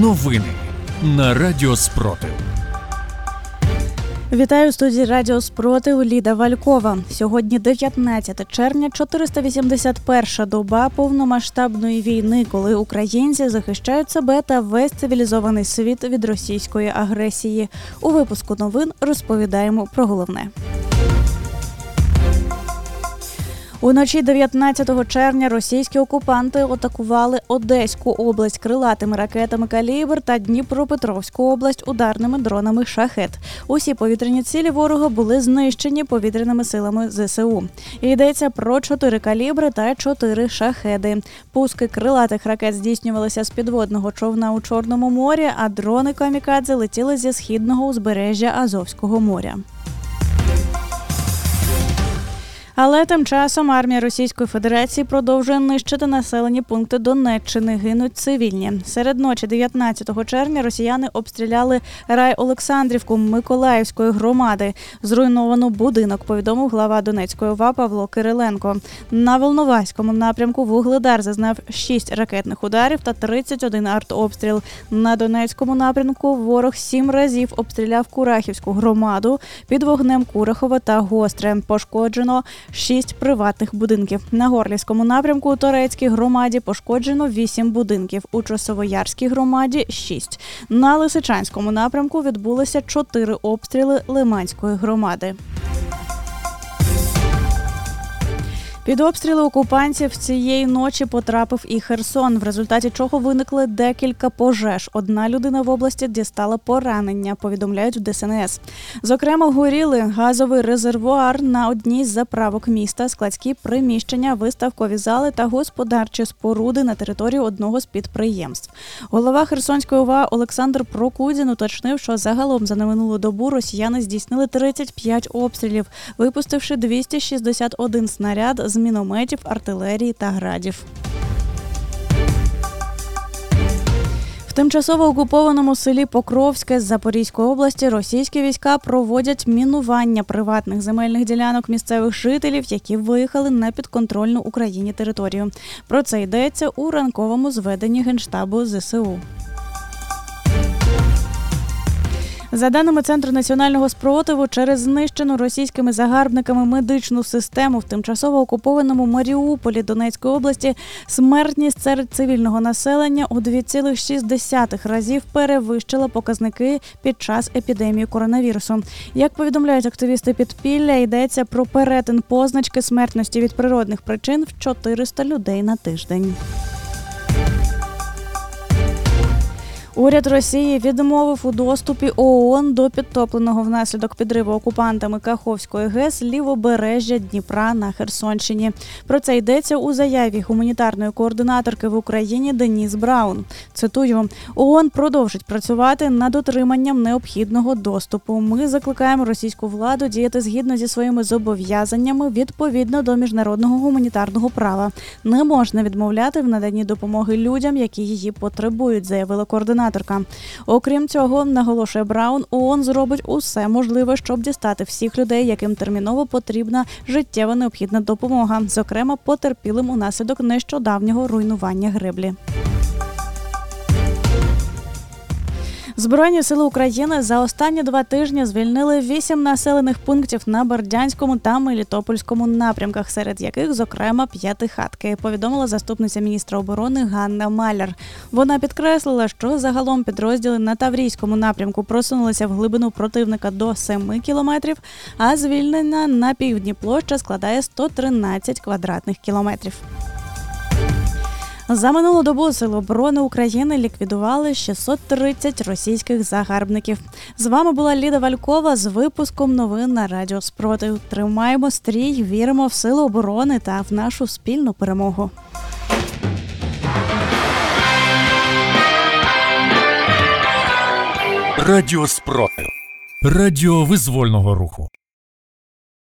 Новини на Радіо Спротив. Вітаю в студії Радіо Спротив, Ліда Валькова. Сьогодні 19 червня, 481-ша доба повномасштабної війни, коли українці захищають себе та весь цивілізований світ від російської агресії. У випуску новин розповідаємо про головне. Уночі 19 червня російські окупанти атакували Одеську область крилатими ракетами «Калібр» та Дніпропетровську область ударними дронами «Шахед». Усі повітряні цілі ворога були знищені повітряними силами ЗСУ. Йдеться про 4 «Калібри» та 4 «Шахеди». Пуски крилатих ракет здійснювалися з підводного човна у Чорному морі, а дрони «Камікадзе» летіли зі східного узбережжя Азовського моря. Але тим часом армія Російської Федерації продовжує нищити населені пункти Донеччини, гинуть цивільні. Серед ночі 19 червня росіяни обстріляли райолександрівку Миколаївської громади. Зруйновано будинок, повідомив глава Донецької ОВА Павло Кириленко. На Волноваському напрямку Вугледар зазнав 6 ракетних ударів та 31 артобстріл. На Донецькому напрямку ворог 7 разів обстріляв Курахівську громаду, під вогнем Курахова та Гостре. Пошкоджено 6 приватних будинків. На Горлівському напрямку у Торецькій громаді пошкоджено 8 будинків, у Часовоярській громаді – 6. На Лисичанському напрямку відбулися 4 обстріли Лиманської громади. Під обстріли окупантів цієї ночі потрапив і Херсон, в результаті чого виникли декілька пожеж. Одна людина в області дістала поранення, повідомляють в ДСНС. Зокрема, горіли газовий резервуар на одній з заправок міста, складські приміщення, виставкові зали та господарчі споруди на території одного з підприємств. Голова Херсонської ОВА Олександр Прокудзін уточнив, що загалом за минулу добу росіяни здійснили 35 обстрілів, випустивши 261 снаряд з мінометів, артилерії та градів. В тимчасово окупованому селі Покровське з Запорізької області російські війська проводять мінування приватних земельних ділянок місцевих жителів, які виїхали на підконтрольну Україні територію. Про це йдеться у ранковому зведенні Генштабу ЗСУ. За даними Центру національного спротиву, через знищену російськими загарбниками медичну систему в тимчасово окупованому Маріуполі Донецької області смертність серед цивільного населення у 2,6 разів перевищила показники під час епідемії коронавірусу. Як повідомляють активісти підпілля, йдеться про перетин позначки смертності від природних причин в 400 людей на тиждень. Уряд Росії відмовив у доступі ООН до підтопленого внаслідок підриву окупантами Каховської ГЕС лівобережжя Дніпра на Херсонщині. Про це йдеться у заяві гуманітарної координаторки в Україні Деніс Браун. Цитую: «ООН продовжить працювати над отриманням необхідного доступу. Ми закликаємо російську владу діяти згідно зі своїми зобов'язаннями відповідно до міжнародного гуманітарного права. Не можна відмовляти в наданні допомоги людям, які її потребують», – заявила координаторка. Окрім цього, наголошує Браун, ООН зробить усе можливе, щоб дістати всіх людей, яким терміново потрібна життєво необхідна допомога, зокрема потерпілим унаслідок нещодавнього руйнування греблі. Збройні сили України за останні 2 тижні звільнили 8 населених пунктів на Бердянському та Мелітопольському напрямках, серед яких, зокрема, П'ятихатки, повідомила заступниця міністра оборони Ганна Маляр. Вона підкреслила, що загалом підрозділи на Таврійському напрямку просунулися в глибину противника до 7 кілометрів, а звільнена на півдні площа складає 113 квадратних кілометрів. За минулу добу Сили оборони України ліквідували 630 російських загарбників. З вами була Ліда Валькова з випуском новин на Радіо Спротив. Тримаємо стрій, віримо в Сили оборони та в нашу спільну перемогу. Радіо Спротив. Радіо визвольного руху.